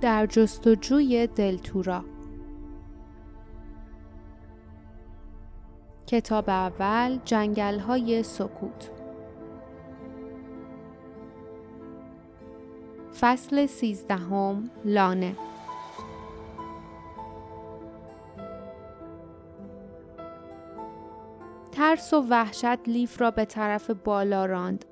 در جستجوی دلتورا. کتاب اول، جنگلهای سکوت، فصل 13، لانه. ترس و وحشت لیف را به طرف بالا راند.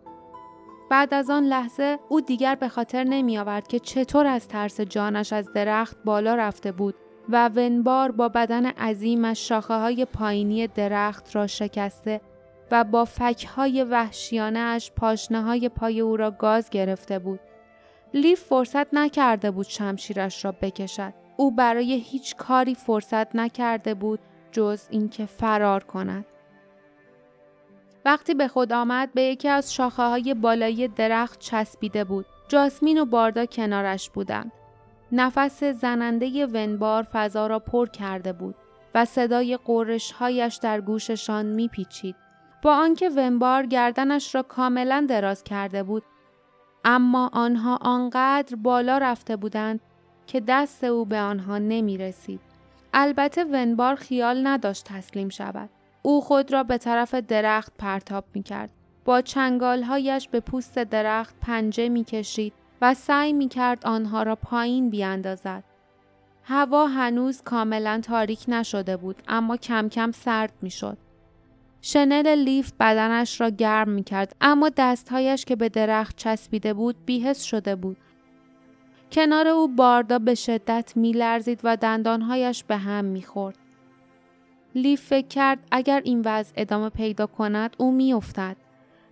بعد از آن لحظه او دیگر به خاطر نمی آورد که چطور از ترس جانش از درخت بالا رفته بود و ونبار با بدن عظیمش شاخه‌های پایینی درخت را شکسته و با فک‌های وحشیانه‌اش پاشنه‌های پای او را گاز گرفته بود. لیف فرصت نکرده بود شمشیرش را بکشد. او برای هیچ کاری فرصت نکرده بود جز اینکه فرار کند. وقتی به خود آمد به یکی از شاخه‌های بالای درخت چسبیده بود. جاسمین و باردا کنارش بودند. نفس زننده ونبار فضا را پر کرده بود و صدای قرش‌هایش در گوششان میپیچید. با آنکه ونبار گردنش را کاملا دراز کرده بود، اما آنها آنقدر بالا رفته بودند که دست او به آنها نمیرسید. البته ونبار خیال نداشت تسلیم شود. او خود را به طرف درخت پرتاب می‌کرد. با چنگال‌هایش به پوست درخت پنجه می‌کشید و سعی می‌کرد آنها را پایین بیاندازد. هوا هنوز کاملاً تاریک نشده بود، اما کم کم سرد می‌شد. شنل لیف بدنش را گرم می‌کرد، اما دست‌هایش که به درخت چسبیده بود بی‌حس شده بود. کنار او باردا به شدت می‌لرزید و دندان‌هایش به هم می‌خورد. لیف فکر کرد اگر این وضع ادامه پیدا کند او می‌افتد.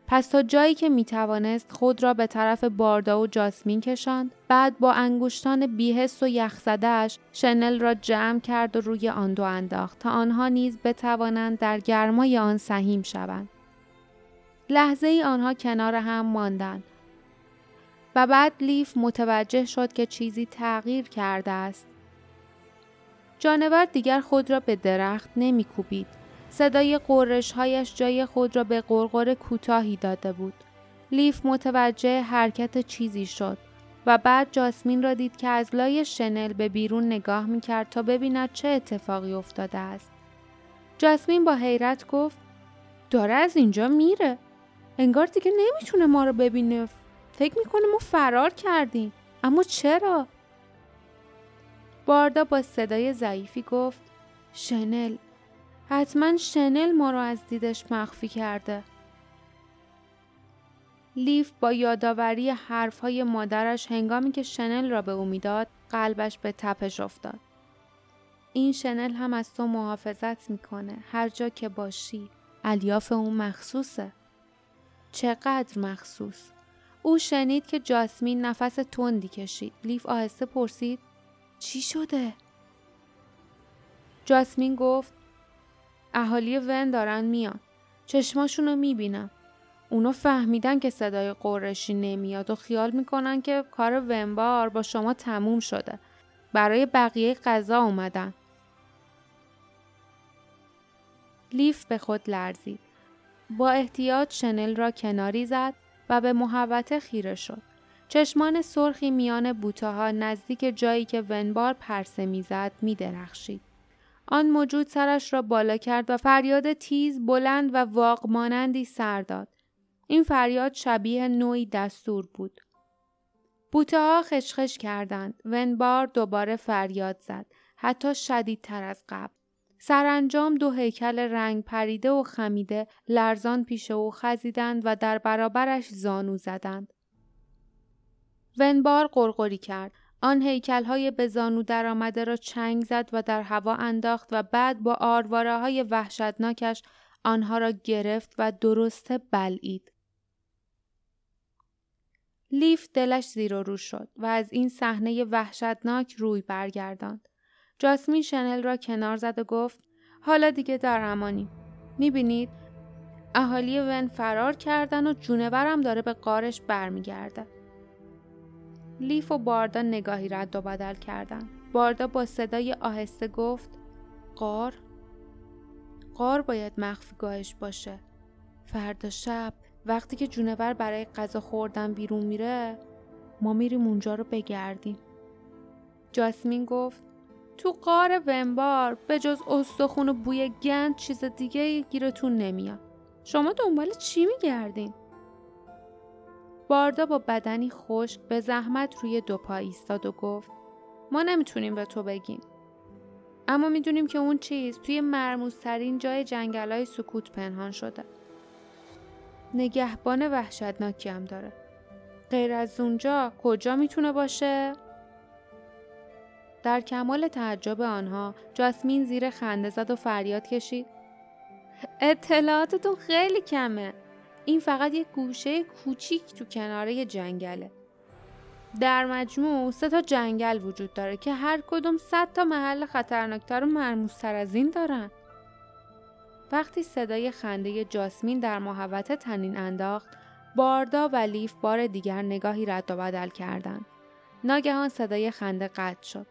پس تا جایی که می‌توانست خود را به طرف باردا و جاسمین کشاند. بعد با انگشتان بی‌حس و یخزده‌اش شنل را جمع کرد و روی آن دو انداخت تا آنها نیز بتوانند در گرمای آن سهیم شوند. لحظه‌ای آنها کنار هم ماندند و بعد لیف متوجه شد که چیزی تغییر کرده است. جانور دیگر خود را به درخت نمی‌کوبید. صدای قرش‌هایش جای خود را به قرقر کوتاهی داده بود. لیف متوجه حرکت چیزی شد و بعد جاسمین را دید که از لای شنل به بیرون نگاه می‌کرد تا ببیند چه اتفاقی افتاده است. جاسمین با حیرت گفت: داره از اینجا میره. انگار دیگه نمی‌تونه ما رو ببینه. فکر می‌کنه ما فرار کردیم. اما چرا؟ باردا با صدای ضعیفی گفت: شنل، حتما شنل ما رو از دیدش مخفی کرده. لیف با یادآوری حرفهای مادرش هنگامی که شنل را به او میداد قلبش به تپش افتاد. این شنل هم از تو محافظت میکنه، هر جا که باشی. الیاف اون مخصوصه. چقدر مخصوص؟ او شنید که جاسمین نفس تندی کشید. لیف آهسته پرسید: چی شده؟ جاسمین گفت: اهالی ون دارن میان. چشماشون رو میبینم. اونا فهمیدن که صدای قرشی نمیاد و خیال میکنن که کار ونبار با شما تموم شده. برای بقیه غذا اومدن. لیف به خود لرزید. با احتیاط شنل را کناری زد و به محوطه خیره شد. چشمان سرخی میان بوته‌ها نزدیک جایی که ونبار پرسه می‌زد می‌درخشید. آن موجود سرش را بالا کرد و فریاد تیز، بلند و واقع‌مانندی سر داد. این فریاد شبیه نوعی دستور بود. بوته‌ها خشخش کردند. ونبار دوباره فریاد زد، حتی شدیدتر از قبل. سرانجام دو هیکل رنگ پریده و خمیده لرزان پیش او خزیدند و در برابرش زانو زدند. ونبار قرقری کرد. آن هیکل‌های به زانو درآمده را چنگ زد و در هوا انداخت و بعد با آرواره‌های وحشتناکش آنها را گرفت و درسته بلعید. لیف دلش زیر و رو شد و از این صحنه وحشتناک روی برگرداند. جاسمین شنل را کنار زد و گفت: حالا دیگه در امانی. می‌بینید؟ اهالی ون فرار کردن و جونورم داره به غارش برمیگرده. لیف و باردا نگاهی رد و بدل کردند. باردا با صدای آهسته گفت: غار باید مخفیگاهش باشه. فردا شب وقتی که جونور برای غذا خوردن بیرون میره، ما میریم اونجا رو بگردیم. جاسمین گفت تو غار ونبار به جز استخون و بوی گند چیز دیگه گیرتون نمیاد. شما دنبال چی میگردین؟ باردا با بدنی خشک به زحمت روی دو پا ایستاد و گفت ما نمیتونیم به تو بگیم. اما میدونیم که اون چیز توی مرموزترین جای جنگلهای سکوت پنهان شده. نگهبان وحشتناکی هم داره. غیر از اونجا کجا میتونه باشه؟ در کمال تعجب آنها جاسمین زیر خنده زد و فریاد کشید اطلاعاتتون خیلی کمه. این فقط یک گوشه کوچیک تو کناره جنگله. در مجموع 3 جنگل وجود داره که هر کدوم 100 محل خطرناکتر و مرموزتر از این دارن. وقتی صدای خنده جاسمین در محوطه طنین انداخت، باردا و لیف بار دیگر نگاهی رد و بدل کردند. ناگهان صدای خنده قطع شد.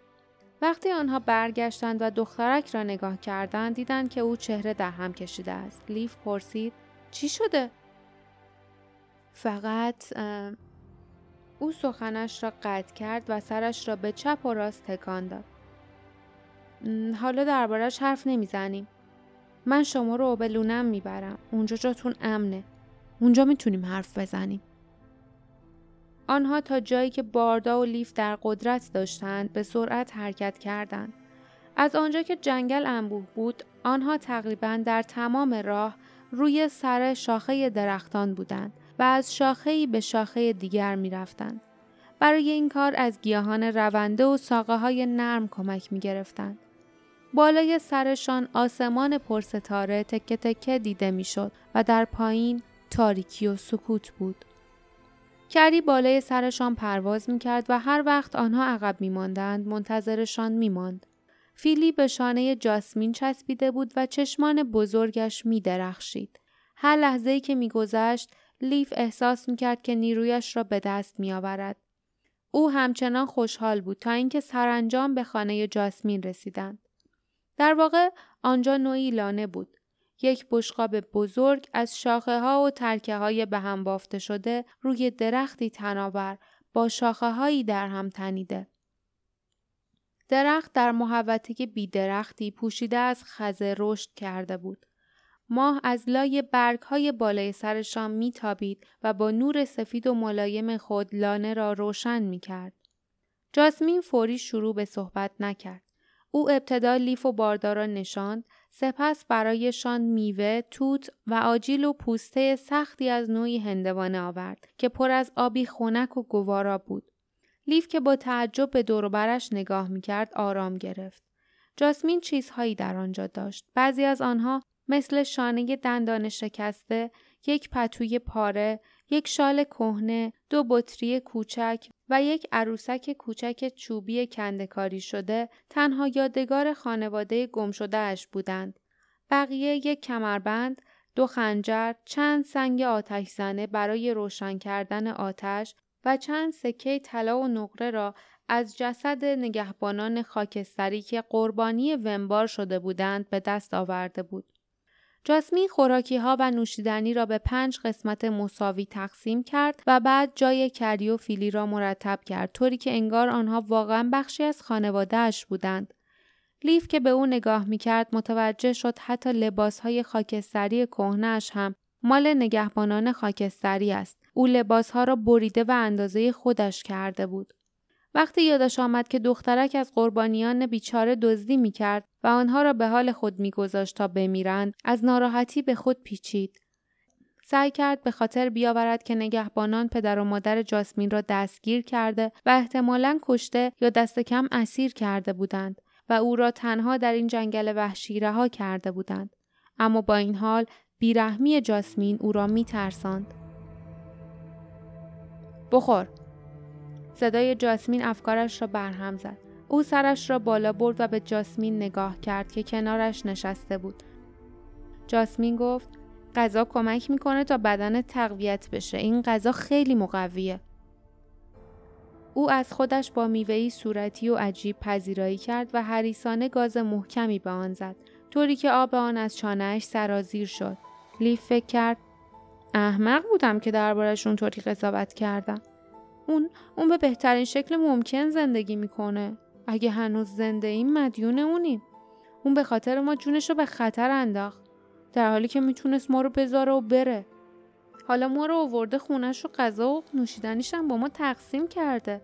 وقتی آنها برگشتند و دخترک را نگاه کردند، دیدند که او چهره در هم کشیده است. لیف پرسید: چی شده؟ فقط او سخنش را قطع کرد و سرش را به چپ و راست تکان داد. حالا درباره‌اش حرف نمیزنیم. من شما رو به لونم میبرم. اونجا جاتون امنه. اونجا میتونیم حرف بزنیم. آنها تا جایی که باردا و لیف در قدرت داشتند به سرعت حرکت کردند. از آنجا که جنگل انبوه بود، آنها تقریباً در تمام راه روی سر شاخه درختان بودند و از شاخه‌ای به شاخه دیگر می‌رفتند. برای این کار از گیاهان رونده و ساقه‌های نرم کمک می‌گرفتند. بالای سرشان آسمان پرستاره تکه تکه دیده می‌شد و در پایین تاریکی و سکوت بود. کری بالای سرشان پرواز می‌کرد و هر وقت آنها عقب می‌ماندند منتظرشان می‌ماند. فیلی به شانه جاسمین چسبیده بود و چشمان بزرگش می‌درخشید. هر لحظه‌ای که می‌گذشت، لیف احساس می‌کرد که نیرویش را به دست می‌آورد. او همچنان خوشحال بود تا اینکه سرانجام به خانه جاسمین رسیدند. در واقع آنجا نوعی لانه بود. یک بشقاب بزرگ از شاخه‌ها و ترکه‌های به هم بافته شده روی درختی تناور با شاخه‌هایی در هم تنیده. درخت در محوطه بی‌درختی پوشیده از خزه رشد کرده بود. ماه از لای برگ‌های بالای سرشان می‌تابید و با نور سفید و ملایم خود لانه را روشن می‌کرد. جاسمین فوری شروع به صحبت نکرد. او ابتدا لیف و باردا را نشاند، سپس برایشان میوه، توت و آجیل و پوسته سختی از نوعی هندوانه آورد که پر از آبی خنک و گوارا بود. لیف که با تعجب به دور و برش نگاه می‌کرد آرام گرفت. جاسمین چیزهایی در آنجا داشت. بعضی از آنها مثل شانه دندان شکسته، یک پتوی پاره، یک شال کهنه، 2 بطری کوچک و یک عروسک کوچک چوبی کنده‌کاری شده تنها یادگار خانواده گمشده‌اش بودند. بقیه یک کمربند، 2 خنجر، چند سنگ آتشزنه برای روشن کردن آتش و چند سکه طلا و نقره را از جسد نگهبانان خاکستری که قربانی ونبار شده بودند به دست آورده بود. جاسمین خوراکی‌ها و نوشیدنی را به 5 قسمت مساوی تقسیم کرد و بعد جای کری و فیلی را مرتب کرد، طوری که انگار آنها واقعاً بخشی از خانواده‌اش بودند. لیف که به او نگاه می‌کرد متوجه شد حتی لباس‌های خاکستری کهنه‌اش هم مال نگهبانان خاکستری است. او لباس‌ها را بریده و اندازه خودش کرده بود. وقتی یادش آمد که دخترک از قربانیان بیچاره دزدی می‌کرد و آنها را به حال خود می‌گذاشت تا بمیرند، از ناراحتی به خود پیچید. سعی کرد به خاطر بیاورد که نگهبانان پدر و مادر جاسمین را دستگیر کرده و احتمالاً کشته یا دست کم اسیر کرده بودند و او را تنها در این جنگل وحشی رها کرده بودند. اما با این حال بیرحمی جاسمین او را می‌ترساند. بخور. صدای جاسمین افکارش را برهم زد. او سرش را بالا برد و به جاسمین نگاه کرد که کنارش نشسته بود. جاسمین گفت: غذا کمک میکنه تا بدن تقویت بشه. این غذا خیلی مقویه. او از خودش با میوه‌ای صورتی و عجیب پذیرایی کرد و حریصانه گاز محکمی به آن زد، طوری که آب آن از چانه‌اش سرازیر شد. لیف فکر کرد: احمق بودم که درباره‌اش اونطوری قضاوت کردم. اون به بهترین شکل ممکن زندگی میکنه. اگه هنوز زنده این مدیون اونیم. اون به خاطر ما جونش رو به خطر انداخت، در حالی که میتونست ما رو بذاره و بره. حالا ما رو آورده خونش و غذا و نوشیدنیش هم با ما تقسیم کرده.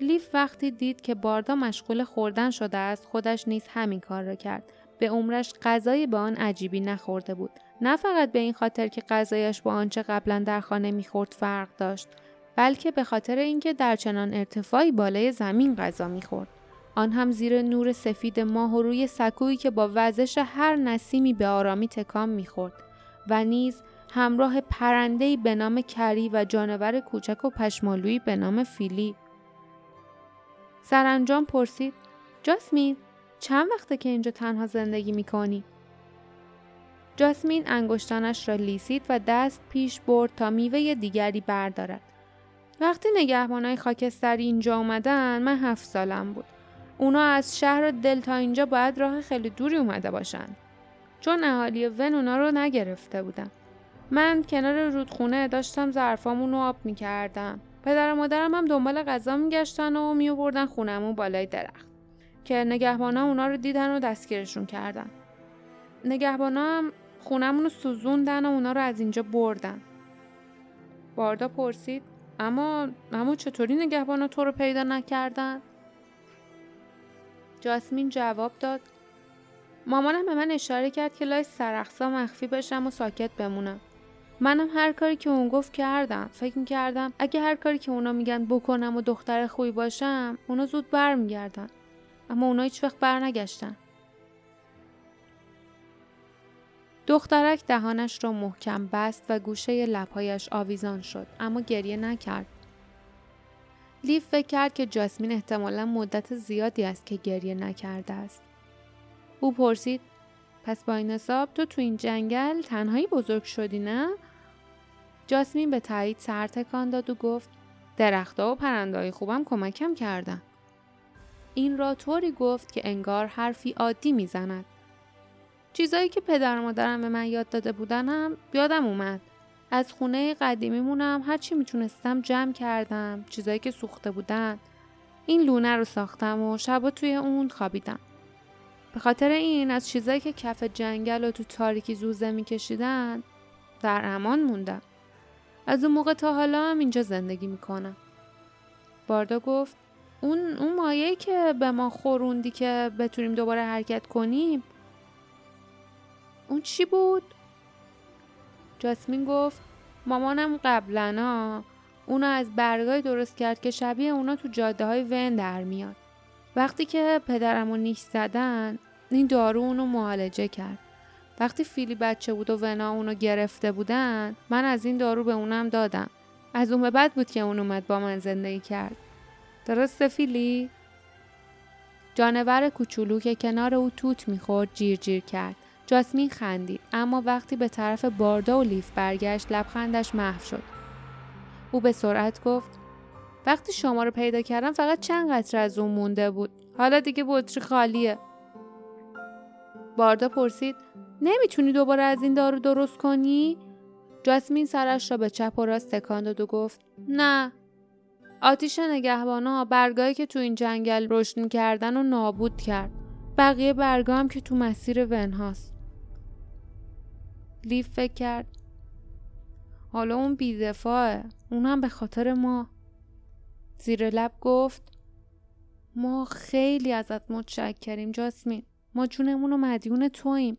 لیف وقتی دید که باردا مشغول خوردن شده است، خودش نیز همین کار را کرد. به عمرش غذایی به آن عجیبی نخورده بود. نه فقط به این خاطر که غذایش با آنچه قبلا در خانه میخورد فرق داشت، بلکه به خاطر اینکه در چنان ارتفاعی بالای زمین غذا میخورد. آن هم زیر نور سفید ماه و روی سکویی که با وزش هر نسیمی به آرامی تکان میخورد و نیز همراه پرنده‌ای به نام کری و جانور کوچک و پشمالویی به نام فیلی. سرانجام پرسید: جاسمین، چند وقته که اینجا تنها زندگی میکنی؟ جاسمین انگشتانش را لیسید و دست پیش برد تا میوه دیگری بردارد. وقتی نگهبانای خاکستری اینجا اومدن من 7 سالم بود. اونا از شهر دل تا اینجا باید راه خیلی دوری اومده باشن، چون اهالی ون اونا رو نگرفته بودن. من کنار رودخونه داشتم ظرفامونو آب میکردم. پدر و مادرم هم دنبال غذا میگشتن و میووردن خونمون بالای درخت که نگهبانا اونا رو دیدن و دستگیرشون کردن. نگهبانا هم خونمون رو سوزوندن و اونا رو از اینجا بردن. باردا پرسید: اما چطوری نگهبانا تو رو پیدا نکردن؟ جاسمین جواب داد: مامانم به من اشاره کرد که لای سرخسا مخفی بشم و ساکت بمونم. منم هر کاری که اون گفت کردم. فکر می‌کردم اگه هر کاری که اونا میگن بکنم و دختر خوبی باشم، اونا زود برمیگردن. اما اونا هیچ وقت برنگشتن. دخترک دهانش را محکم بست و گوشه لب‌هایش آویزان شد، اما گریه نکرد. لیف فکر کرد که جاسمین احتمالاً مدت زیادی است که گریه نکرده است. او پرسید: پس با این حساب تو این جنگل تنهایی بزرگ شدی، نه؟ جاسمین به تایید سر تکان داد و گفت: درخت‌ها و پرنده‌های خوبم کمکم کردن. این را طوری گفت که انگار حرفی عادی میزند. چیزایی که پدر و مادرم به من یاد داده بودن هم یادم اومد. از خونه قدیمیمونم هر چی میتونستم جمع کردم، چیزایی که سوخته بودن. این لونه رو ساختم و شبا توی اون خوابیدم. به خاطر این از چیزایی که کف جنگل و تو تاریکی زوزه میکشیدن در امان موندم. از اون موقع تا حالا هم اینجا زندگی میکنم. باردا گفت: اون مایه‌ای که به ما خوروندی که بتونیم دوباره حرکت کنیم، اون چی بود؟ جاسمین گفت: مامانم قبلنا اونو از برگای درست کرد که شبیه اونا تو جاده‌های ون در میاد. وقتی که پدرمو نیش زدن، این دارو اونو معالجه کرد. وقتی فیلی بچه بود و ونا اونو گرفته بودن، من از این دارو به اونم دادم. از اون به بعد بود که اون اومد با من زندگی کرد. درسته فیلی؟ جانور کوچولو که کنار او توت میخورد جیر جیر کرد. جاسمین خندید، اما وقتی به طرف باردا و لیف برگشت لبخندش محو شد. او به سرعت گفت: وقتی شما رو پیدا کردم فقط چند قطره از اون مونده بود. حالا دیگه بطری خالیه. باردا پرسید: نمیتونی دوباره از این دارو درست کنی؟ جاسمین سرش را به چپ و راست تکان داد و گفت: نه. آتیش نگهبانا برگایی که تو این جنگل روشن کردن و نابود کرد. بقیه برگا هم که تو مسیر ونهاست. لیف فکر کرد: حالا اون بی‌دفاعه، اون هم به خاطر ما. زیر لب گفت: ما خیلی ازت متشکریم جاسمین. ما جونمون رو مدیون توییم.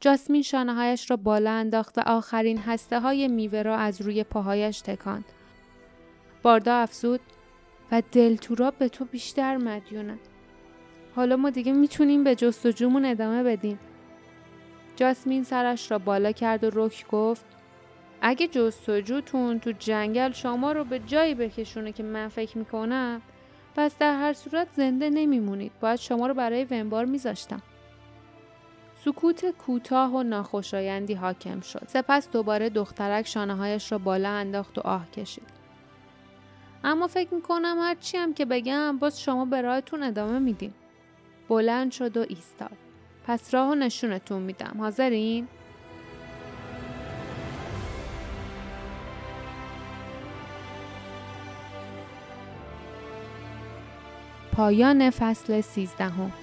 جاسمین شانه‌هایش را بالا انداخت و آخرین هسته‌های میوه را از روی پاهایش تکاند. باردا افزود: و دلتورا به تو بیشتر مدیونه. حالا ما دیگه میتونیم به جستجومون ادامه بدیم. جاسمین سرش را بالا کرد و رک گفت: اگه جستجوتون تو جنگل شما رو به جایی بکشونه که من فکر میکنم، پس در هر صورت زنده نمیمونید. باید شما رو برای ونبار میذاشتم. سکوت کوتاه و ناخوشایندی حاکم شد. سپس دوباره دخترک شانه‌هایش را بالا انداخت و آه کشید. اما فکر میکنم هر چی هم که بگم باز شما به راهتون ادامه میدین. بلند شد و ایستاد. پس راهو نشونتون میدم. حاضرین؟ پایان فصل 13.